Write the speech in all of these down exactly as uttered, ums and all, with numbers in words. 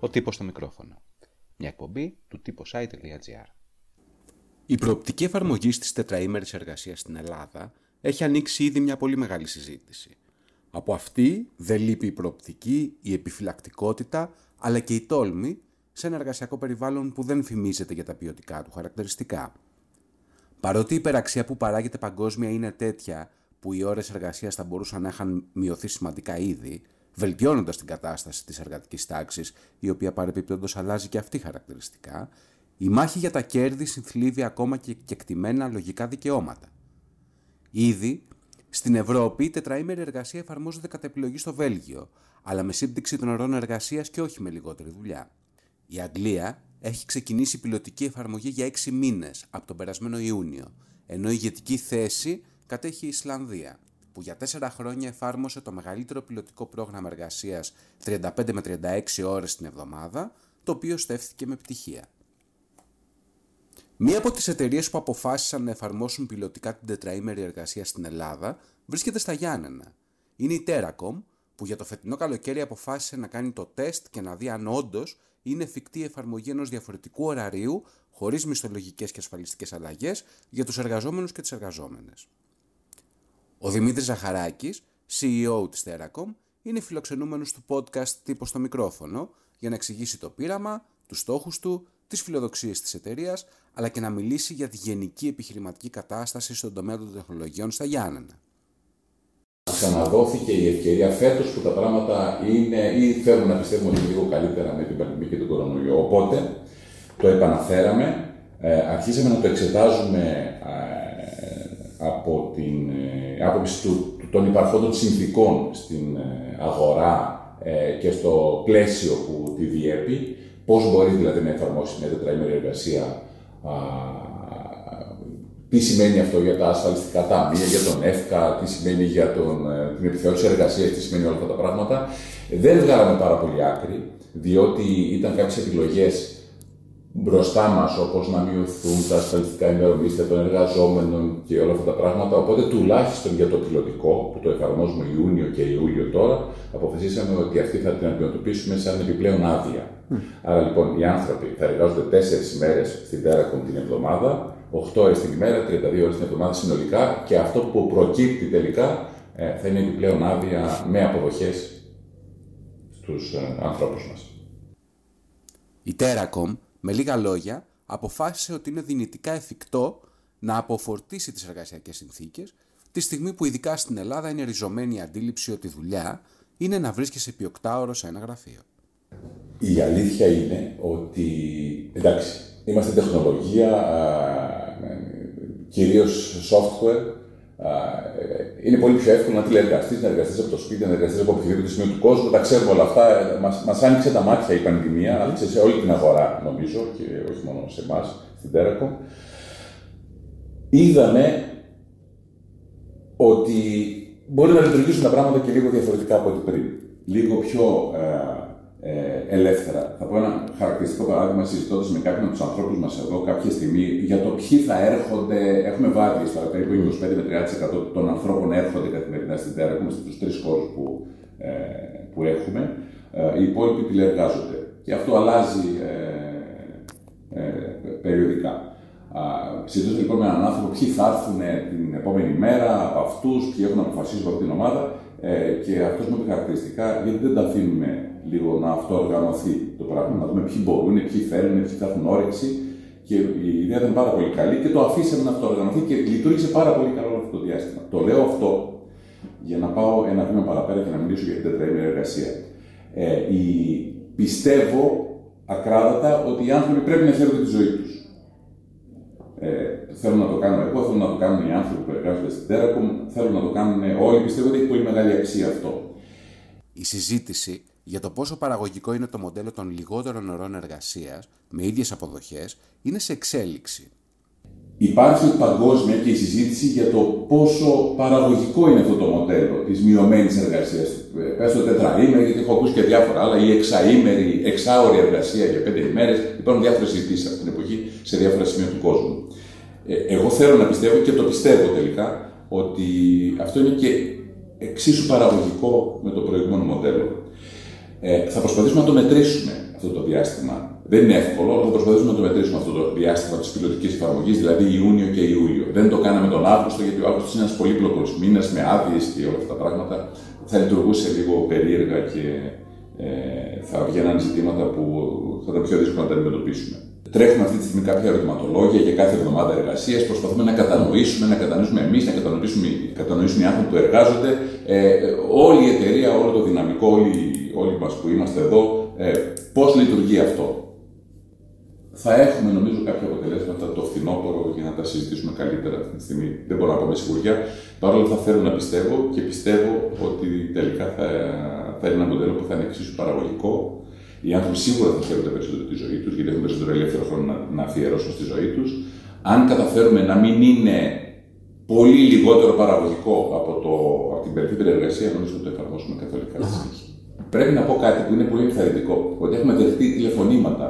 Ο τύπος στο μικρόφωνο. Μια εκπομπή του typosite.gr. Η προοπτική εφαρμογής της τετραήμερης εργασίας στην Ελλάδα έχει ανοίξει ήδη μια πολύ μεγάλη συζήτηση. Από αυτή δεν λείπει η προοπτική, η επιφυλακτικότητα, αλλά και η τόλμη σε ένα εργασιακό περιβάλλον που δεν φημίζεται για τα ποιοτικά του χαρακτηριστικά. Παρότι η υπεραξία που παράγεται παγκόσμια είναι τέτοια που οι ώρες εργασίας θα μπορούσαν να είχαν μειωθεί σημαντικά ήδη, βελτιώνοντας την κατάσταση της εργατικής τάξης, η οποία παρεπιπτόντως αλλάζει και αυτή χαρακτηριστικά, η μάχη για τα κέρδη συνθλίβει ακόμα και κεκτημένα λογικά δικαιώματα. Ήδη, στην Ευρώπη, η τετραήμερη εργασία εφαρμόζεται κατά επιλογή στο Βέλγιο, αλλά με σύμπτυξη των ωρών εργασίας και όχι με λιγότερη δουλειά. Η Αγγλία έχει ξεκινήσει πιλωτική εφαρμογή για έξι μήνες από τον περασμένο Ιούνιο, ενώ η ηγετική θέση κατέχει η Ισλανδία, που για τέσσερα χρόνια εφάρμοσε το μεγαλύτερο πιλωτικό πρόγραμμα εργασίας τριάντα πέντε με τριάντα έξι ώρες την εβδομάδα, το οποίο στέφθηκε με επιτυχία. Μία από τις εταιρείες που αποφάσισαν να εφαρμόσουν πιλωτικά την τετραήμερη εργασία στην Ελλάδα βρίσκεται στα Γιάννενα. Είναι η Terracom, που για το φετινό καλοκαίρι αποφάσισε να κάνει το τεστ και να δει αν όντως είναι εφικτή η εφαρμογή ενός διαφορετικού ωραρίου, χωρίς μισθολογικές και ασφαλιστικές αλλαγές, για τους εργαζόμενους και τις εργαζόμενες. Ο Δημήτρης Ζαχαράκης, σι ι ο της Terracom, είναι φιλοξενούμενος του podcast «Τύπος στο μικρόφωνο» για να εξηγήσει το πείραμα, τους στόχους του, τις φιλοδοξίες της εταιρείας, αλλά και να μιλήσει για τη γενική επιχειρηματική κατάσταση στον τομέα των τεχνολογιών στα Γιάννενα. Ξαναδόθηκε η ευκαιρία φέτος που τα πράγματα είναι ή θέλουμε να πιστεύουμε ότι είναι λίγο καλύτερα με την πανδημία και τον κορονοϊό. Οπότε το επαναφέραμε, αρχίσαμε να το εξετάζουμε από την άποψη των υπαρχόντων συνθηκών στην αγορά και στο πλαίσιο που τη διέπει. Πώς μπορεί δηλαδή να εφαρμόσει μια τετραήμερη εργασία, α, τι σημαίνει αυτό για τα ασφαλιστικά ταμεία, για τον ΕΦΚΑ, τι σημαίνει για τον, την επιθεώρηση εργασίας, τι σημαίνει όλα αυτά τα πράγματα. Δεν βγάλαμε πάρα πολύ άκρη, διότι ήταν κάποιες επιλογές μπροστά μας, όπως να μειωθούν τα ασφαλιστικά ημερομίσθια των εργαζόμενων και όλα αυτά τα πράγματα. Οπότε τουλάχιστον για το πιλωτικό, που το εφαρμόζουμε Ιούνιο και Ιούλιο τώρα, αποφασίσαμε ότι αυτή θα την αντιμετωπίσουμε σαν επιπλέον άδεια. Mm. Άρα λοιπόν οι άνθρωποι θα εργάζονται τέσσερις ημέρες στην Terracom την εβδομάδα, οκτώ ώρες την ημέρα, τριάντα δύο ώρες την εβδομάδα συνολικά, και αυτό που προκύπτει τελικά θα είναι επιπλέον άδεια με αποδοχές στους ανθρώπους μας. Η Terracom, με λίγα λόγια, αποφάσισε ότι είναι δυνητικά εφικτό να αποφορτήσει τις εργασιακές συνθήκες τη στιγμή που ειδικά στην Ελλάδα είναι ριζωμένη η αντίληψη ότι δουλειά είναι να βρίσκεσαι επί οκτώ σε ένα γραφείο. Η αλήθεια είναι ότι, εντάξει, είμαστε τεχνολογία, κυρίως software. Είναι πολύ πιο εύκολο να τηλεεργαστείς, να εργαστείς από το σπίτι, να εργαστείς από οποιοδήποτε σημείο του κόσμου. Τα ξέρουμε όλα αυτά. Μας, μας άνοιξε τα μάτια η πανδημία, άνοιξε σε όλη την αγορά, νομίζω, και όχι μόνο σε εμάς, στην Terracom. Είδαμε ότι μπορεί να λειτουργήσουν τα πράγματα και λίγο διαφορετικά από ό,τι πριν. Λίγο πιο ε, ε, ελεύθερα. Θα πω ένα χαρακτηριστικό παράδειγμα, συζητώντας με κάποιον από τους ανθρώπους μας εδώ κάποια στιγμή για το ποιοι θα έρχονται. Έχουμε βάρδιες τώρα, περίπου είκοσι πέντε με τριάντα τοις εκατό των ανθρώπων έρχονται καθημερινά στην Terracom, στους τρεις χώρους που, ε, που έχουμε. Ε, οι υπόλοιποι τηλεεργάζονται. Και αυτό αλλάζει ε, ε, περιοδικά. Συζητούσα λοιπόν με έναν άνθρωπο ποιοι θα έρθουν την επόμενη μέρα από αυτούς, ποιοι έχουν αποφασίσει από την ομάδα, ε, και αυτός μου είπε χαρακτηριστικά, γιατί δεν τα αφήνουμε λίγο να αυτοοργανωθεί το πράγμα, να δούμε ποιοι μπορούν, ποιοι θέλουν, ποιοι θα έχουν όρεξη. Και η ιδέα ήταν πάρα πολύ καλή και το αφήσαμε να αυτοοργανωθεί και λειτουργήσε πάρα πολύ καλό αυτό το διάστημα. Το λέω αυτό για να πάω ένα βήμα παραπέρα και να μιλήσω για την τετραήμερη εργασία. Ε, η, πιστεύω ακράδαντα ότι οι άνθρωποι πρέπει να χαίρονται τη ζωή τους. Ε, θέλω να το κάνω εγώ, θέλω να το κάνουν οι άνθρωποι που εργάζονται στην Terracom, θέλω να το κάνουν όλοι. Πιστεύω ότι έχει πολύ μεγάλη αξία αυτό. Η συζήτηση για το πόσο παραγωγικό είναι το μοντέλο των λιγότερων ωρών εργασίας με ίδιες αποδοχές είναι σε εξέλιξη. Υπάρχει παγκόσμια και η συζήτηση για το πόσο παραγωγικό είναι αυτό το μοντέλο της μειωμένης εργασίας. Πες το τετραήμερη, γιατί έχω ακούσει και διάφορα άλλα, ή εξαήμερη, εξάωρη εργασία για πέντε ημέρες. Υπάρχουν διάφορες συζητήσεις αυτή την εποχή σε διάφορα σημεία του κόσμου. Εγώ θέλω να πιστεύω, και το πιστεύω τελικά, ότι αυτό είναι και εξίσου παραγωγικό με το προηγούμενο μοντέλο. Ε, θα προσπαθήσουμε να το μετρήσουμε αυτό το διάστημα. Δεν είναι εύκολο, αλλά θα προσπαθήσουμε να το μετρήσουμε αυτό το διάστημα τη πιλωτική εφαρμογή, δηλαδή Ιούνιο και Ιούλιο. Δεν το κάναμε τον Αύγουστο, γιατί ο Αύγουστος είναι ένας πολύπλοκος μήνας με άδειες και όλα αυτά τα πράγματα. Θα λειτουργούσε λίγο περίεργα και ε, θα βγαίναν ζητήματα που θα ήταν πιο δύσκολο να τα αντιμετωπίσουμε. Τρέχουμε αυτή τη στιγμή κάποια ερωτηματολόγια για κάθε εβδομάδα εργασίας. Προσπαθούμε να κατανοήσουμε, να κατανοήσουμε εμείς, να κατανοήσουν οι άνθρωποι που εργάζονται, ε, όλη η εταιρεία, όλο το δυναμικό, όλοι, όλοι μας που είμαστε εδώ, ε, πώς λειτουργεί αυτό. Θα έχουμε νομίζω κάποια αποτελέσματα το φθινόπωρο για να τα συζητήσουμε καλύτερα αυτή τη στιγμή. Δεν μπορώ να πω με σιγουριά. Παρ' όλα αυτά θέλω να πιστεύω και πιστεύω ότι τελικά θα, θα είναι ένα μοντέλο που θα είναι εξίσου παραγωγικό. Οι άνθρωποι σίγουρα θα χαίρονται περισσότερο τη ζωή τους, γιατί έχουν περισσότερο ελεύθερο χρόνο να, να αφιερώσουν στη ζωή τους. Αν καταφέρουμε να μην είναι πολύ λιγότερο παραγωγικό από, το, από την περίπτωση εργασία, νομίζω ότι το εφαρμόσουμε καθολικά στη συνέχεια. Πρέπει να πω κάτι που είναι πολύ ενθαρρυντικό, ότι έχουμε δεχτεί τηλεφωνήματα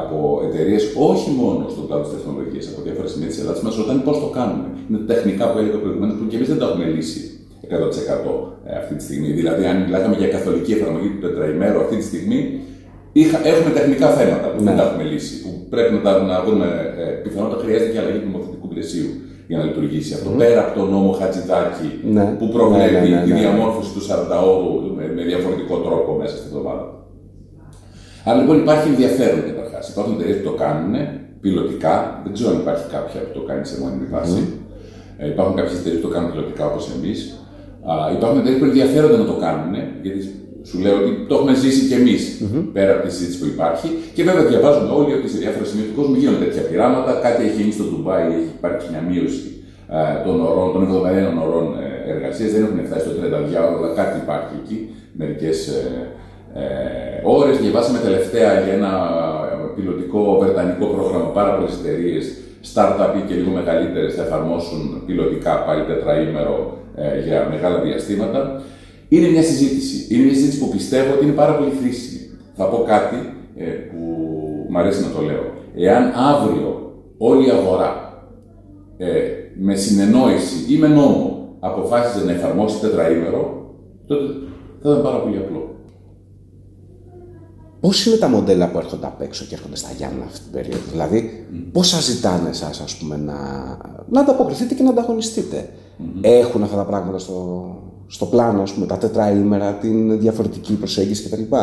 από εταιρείες, όχι μόνο στον κλάδο της τεχνολογίας, από διάφορες σημεία της Ελλάδας, μας ρωτάνε πώς το κάνουμε. Είναι τεχνικά που έλεγα προηγουμένως που και εμείς δεν τα έχουμε λύσει εκατό τοις εκατό αυτή τη στιγμή. Δηλαδή, αν μιλάγαμε για καθολική εφαρμογή του τετραημέρου, αυτή τη στιγμή έχουμε τεχνικά θέματα που δεν τα έχουμε λύσει, που πρέπει να τα δούμε. Πιθανότατα χρειάζεται και αλλαγή του νομοθετικού πλαισίου για να λειτουργήσει αυτό. Mm. Πέρα από τον νόμο Χατζηδάκη που προβλέπει τη διαμόρφωση του σαράντα ώρου με διαφορετικό τρόπο μέσα στην εβδομάδα. Άρα λοιπόν υπάρχει ενδιαφέρον καταρχάς. Υπάρχουν εταιρείες που το κάνουν πιλωτικά. Δεν ξέρω αν υπάρχει κάποια που το κάνει σε μόνιμη βάση. Mm. Ε, υπάρχουν κάποιες εταιρείες που το κάνουν πιλωτικά όπως εμείς. Ε, υπάρχουν εταιρείες που ενδιαφέρονται να το κάνουν, γιατί σου λέω ότι το έχουμε ζήσει κι εμείς mm-hmm. πέρα από τη συζήτηση που υπάρχει. Και βέβαια διαβάζουμε όλοι ότι σε διάφορα σημεία του κόσμου γίνονται τέτοια πειράματα. Κάτι έχει γίνει στο Ντουμπάι, έχει υπάρξει μια μείωση ε, των ωρών, των εβδομαδιαίων ωρών εργασίας. Δεν έχουν φτάσει στο τριάντα δύο ώρο, αλλά κάτι υπάρχει εκεί. Μερικές, ε, Ε, ώρες, διαβάσαμε τελευταία για ένα πιλωτικό βρετανικό πρόγραμμα. Πάρα πολλές εταιρείες, startup και λίγο μεγαλύτερες, θα εφαρμόσουν πιλωτικά πάλι τετραήμερο ε, για μεγάλα διαστήματα. Είναι μια συζήτηση. Είναι μια συζήτηση που πιστεύω ότι είναι πάρα πολύ χρήσιμη. Θα πω κάτι ε, που μου αρέσει να το λέω. Εάν αύριο όλη η αγορά ε, με συνεννόηση ή με νόμο αποφάσιζε να εφαρμόσει τετραήμερο, τότε θα ήταν πάρα πολύ απλό. Πώς είναι τα μοντέλα που έρχονται απ' έξω και έρχονται στα Γιάννα αυτή την περίοδο, δηλαδή mm. πώς σας ζητάνε εσάς, ας πούμε, να, να ανταποκριθείτε και να ανταγωνιστείτε. Mm-hmm. Έχουν αυτά τα πράγματα στο, στο πλάνο, ας πούμε, τα τετραήμερα, την διαφορετική προσέγγιση κτλ.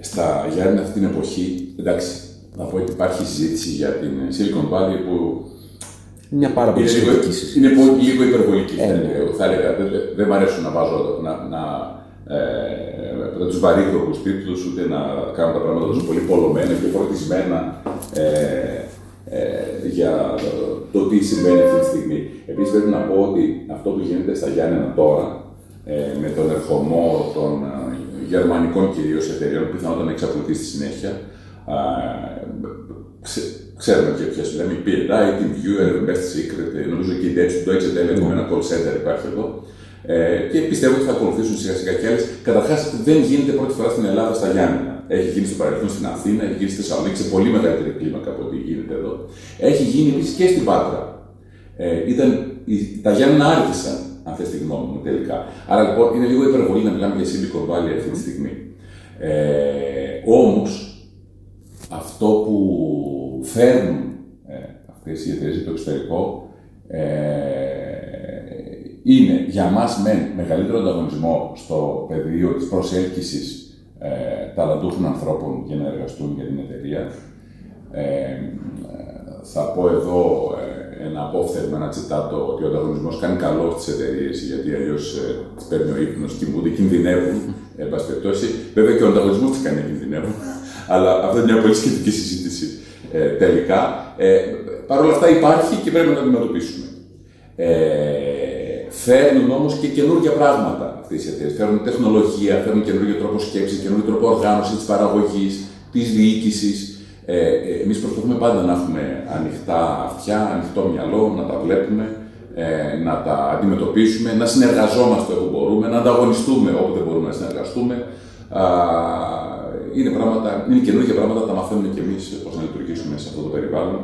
Στα Γιάννα αυτή την εποχή, εντάξει, να πω ότι υπάρχει συζήτηση για την Silicon Valley που μια πάρα πολύ είναι, λίγο, είναι λίγο υπερβολική, ε, θα έλεγα, δεν, δεν μ' αρέσουν να βάζω να... να Ε, να τους βαρύτροπους τίτλους, ούτε να κάνουν τα πράγματα τόσο πολύ πολλωμένα και φορτισμένα ε, ε, για το, το τι συμβαίνει αυτή τη στιγμή. Επίσης πρέπει να πω ότι αυτό που γίνεται στα Γιάννενα τώρα, ε, με τον ερχομό των ε, γερμανικών κυρίως εταιρεών, πιθανότατα να εξαπλωθεί στη συνέχεια, ε, ξε, ξέρουμε και ποιες λέμε, η πι εν άι, την Viewer, Westsea Credit, νομίζω και η Dance, το Deutsche Telekom, ένα call center υπάρχει εδώ. Ε, και πιστεύω ότι θα ακολουθήσουν σιγά σιγά κι άλλες. Καταρχάς, δεν γίνεται πρώτη φορά στην Ελλάδα στα Γιάννενα. Έχει γίνει στο παρελθόν στην Αθήνα, έχει γίνει στη Θεσσαλονίκη σε πολύ μεγαλύτερη κλίμακα από ό,τι γίνεται εδώ. Έχει γίνει επίσης και στην Πάτρα. Ε, ήταν, τα Γιάννενα άρχισαν, αν θες τη γνώμη μου τελικά. Άρα λοιπόν είναι λίγο υπερβολή να μιλάμε για Silicon Valley αυτή τη στιγμή. Ε, όμως, αυτό που φέρνουν ε, αυτές οι εταιρείες στο εξωτερικό. Ε, Είναι για μας μεν μεγαλύτερο ανταγωνισμό στο πεδίο της προσέλκυσης ε, ταλαντούχων ανθρώπων για να εργαστούν για την εταιρεία. Ε, θα πω εδώ ε, ένα απόφθεγμα, ένα τσιτάτο, ότι ο ανταγωνισμός κάνει καλό στις εταιρείες, γιατί αλλιώς ε, τις παίρνει ο ύπνος, κοιμούνται, κινδυνεύουν. Εν πάση περιπτώσει, βέβαια και ο ανταγωνισμός τις κάνει να κινδυνεύουν, αλλά αυτή είναι μια πολύ σχετική συζήτηση ε, τελικά. Ε, Παρ' όλα αυτά υπάρχει και πρέπει να το αντιμετωπίσουμε. Ε, Φέρνουν όμως και καινούργια πράγματα αυτές οι εταιρείες. Φέρνουν τεχνολογία, φέρνουν καινούργιο τρόπο σκέψης, καινούργιο τρόπο οργάνωσης της παραγωγής, της διοίκησης. Ε, εμείς προσπαθούμε πάντα να έχουμε ανοιχτά αυτιά, ανοιχτό μυαλό, να τα βλέπουμε, ε, να τα αντιμετωπίσουμε, να συνεργαζόμαστε όπου μπορούμε, να ανταγωνιστούμε όπου δεν μπορούμε να συνεργαστούμε. Α, είναι, πράγματα, είναι καινούργια πράγματα, τα μαθαίνουμε κι εμείς πώς να λειτουργήσουμε σε αυτό το περιβάλλον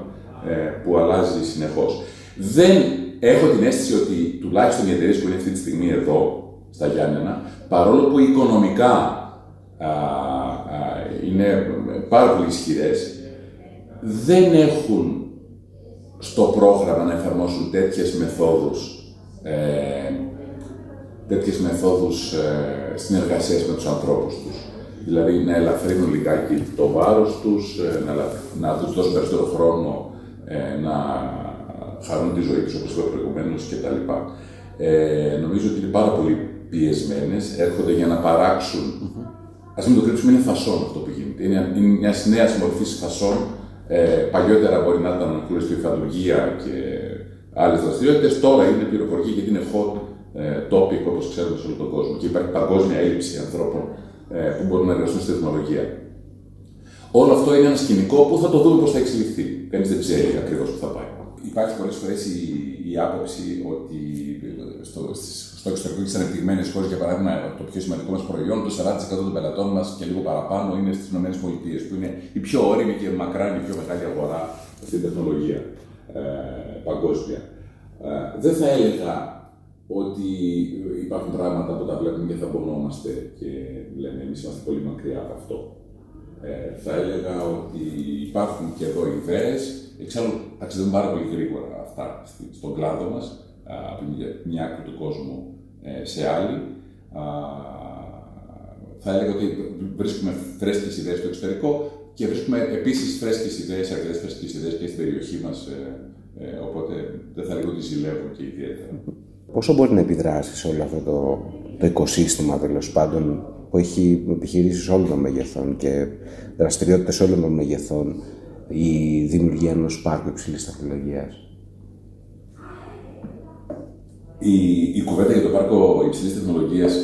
ε, που αλλάζει συνεχώς. Δεν έχω την αίσθηση ότι τουλάχιστον οι εταιρείες που είναι αυτή τη στιγμή εδώ, στα Γιάννενα, παρόλο που οικονομικά α, α, είναι πάρα πολύ ισχυρές, δεν έχουν στο πρόγραμμα να εφαρμόσουν τέτοιες μεθόδους, ε, τέτοιες μεθόδους ε, συνεργασίας με τους ανθρώπους τους. Δηλαδή να ελαφρύνουν λιγάκι το βάρος τους, ε, να, να τους δώσουν περισσότερο χρόνο ε, να χαρούν τη ζωή τους, όπως είπα προηγουμένως, κτλ. Ε, νομίζω ότι είναι πάρα πολύ πιεσμένες, έρχονται για να παράξουν. Mm-hmm. Ας μην το κρύψουμε, είναι φασόν αυτό που γίνεται. Είναι, είναι μια νέα μορφή φασόν. Ε, παλιότερα μπορεί να ήταν τουριστοφαντουργία και άλλες δραστηριότητες. Τώρα είναι πληροφορική γιατί είναι hot topic, όπως ξέρουμε, σε όλο τον κόσμο. Και υπάρχει παγκόσμια έλλειψη ανθρώπων ε, που μπορούν να εργαστούν στη τεχνολογία. Όλο αυτό είναι ένα σκηνικό που θα το δούμε πώς θα εξελιχθεί. Κανείς δεν ξέρει ακριβώς που θα πάει. Υπάρχει πολλές φορές η, η άποψη ότι στο, στο εξωτερικό και στις ανεπτυγμένες χώρες, για παράδειγμα, το πιο σημαντικό μας προϊόν, το σαράντα τοις εκατό των πελατών μας και λίγο παραπάνω είναι στις ΗΠΑ, που είναι η πιο όρημη και μακράν η πιο μεγάλη αγορά στην τεχνολογία ε, παγκόσμια. Ε, δεν θα έλεγα ότι υπάρχουν πράγματα που τα βλέπουμε και θα μπωνόμαστε και λέμε εμείς είμαστε πολύ μακριά από αυτό. Ε, θα έλεγα ότι υπάρχουν και εδώ ιδέες. Εξάλλου, ταξιδεύουν πάρα πολύ γρήγορα αυτά στον κλάδο μας, από μια άκρη του κόσμου σε άλλη. Θα έλεγα ότι βρίσκουμε φρέσκες ιδέες στο εξωτερικό και βρίσκουμε επίσης φρέσκες ιδέες, αρκετές φρέσκες ιδέες και στην περιοχή μας. Οπότε δεν θα έλεγα ότι ζηλεύω και ιδιαίτερα. Πόσο μπορεί να επιδράσει σε όλο αυτό το, το οικοσύστημα, τέλος πάντων, που έχει επιχειρήσεις όλων των μεγεθών και δραστηριότητες όλων των μεγεθών, η δημιουργία ενός πάρκου υψηλής τεχνολογίας? Η, η κουβέντα για το πάρκο υψηλής τεχνολογίας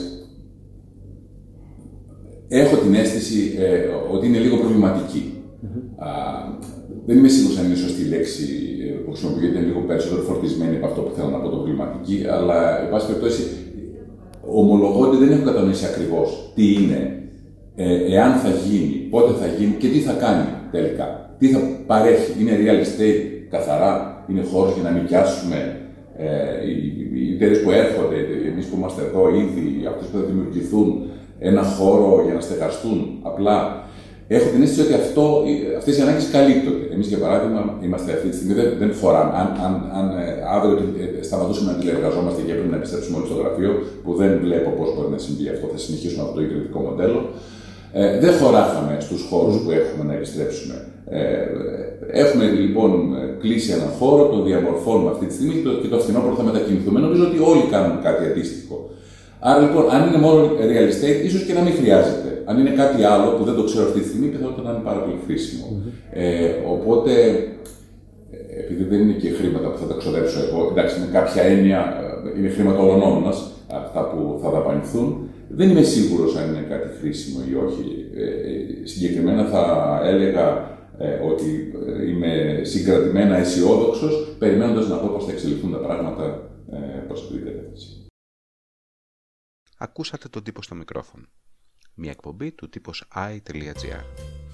έχω την αίσθηση ε, ότι είναι λίγο προβληματική. Mm-hmm. Α, δεν είμαι σίγουρος αν είναι σωστή λέξη που χρησιμοποιώ, γιατί είναι λίγο περισσότερο φορτισμένη από αυτό που θέλω να πω, το προβληματική, αλλά εν πάση περιπτώσει ομολογώ ότι δεν έχω κατανοήσει ακριβώς τι είναι, ε, εάν θα γίνει, πότε θα γίνει και τι θα κάνει τελικά. Τι θα παρέχει, είναι real estate καθαρά, είναι χώρος για να νοικιάσουμε, ε, οι, οι εταιρείες που έρχονται, εμείς που είμαστε εδώ ήδη, αυτές που θα δημιουργηθούν, ένα χώρο για να στεγαστούν απλά. Έχω την αίσθηση ότι αυτό, αυτές οι ανάγκες καλύπτονται. Εμείς, για παράδειγμα, είμαστε αυτή τη στιγμή, δεν, δεν φοράμε. Αν, αν, αν αύριο σταματούσαμε να τηλεεργαζόμαστε και έπρεπε να επιστρέψουμε όλοι στο γραφείο, που δεν βλέπω πώς μπορεί να συμβεί αυτό, θα συνεχίσουμε αυτό το ιδρυτικό μοντέλο. Ε, δεν χωράχαμε στους χώρους που έχουμε να επιστρέψουμε. Ε, έχουμε λοιπόν κλείσει έναν χώρο, τον διαμορφώνουμε αυτή τη στιγμή και το, και το φθινόπωρο θα μετακινηθούμε. Νομίζω ότι όλοι κάνουν κάτι αντίστοιχο. Άρα λοιπόν, αν είναι μόνο real estate, ίσως και να μην χρειάζεται. Αν είναι κάτι άλλο που δεν το ξέρω αυτή τη στιγμή, πιθανότατα να είναι πάρα πολύ χρήσιμο. Mm-hmm. Ε, οπότε, επειδή δεν είναι και χρήματα που θα τα ξοδέψω εγώ, εντάξει, με κάποια έννοια είναι χρήματα όλων μας, αυτά που θα δαπανηθούν. Δεν είμαι σίγουρος αν είναι κάτι χρήσιμο ή όχι. Ε, συγκεκριμένα θα έλεγα ε, ότι είμαι συγκρατημένα αισιόδοξος, περιμένοντας να δω πώς θα εξελιχθούν τα πράγματα ε, προς την κατεύθυνση. Ακούσατε τον τύπο στο μικρόφωνο. Μια εκπομπή του τύπος άι τελεία τζι άρ.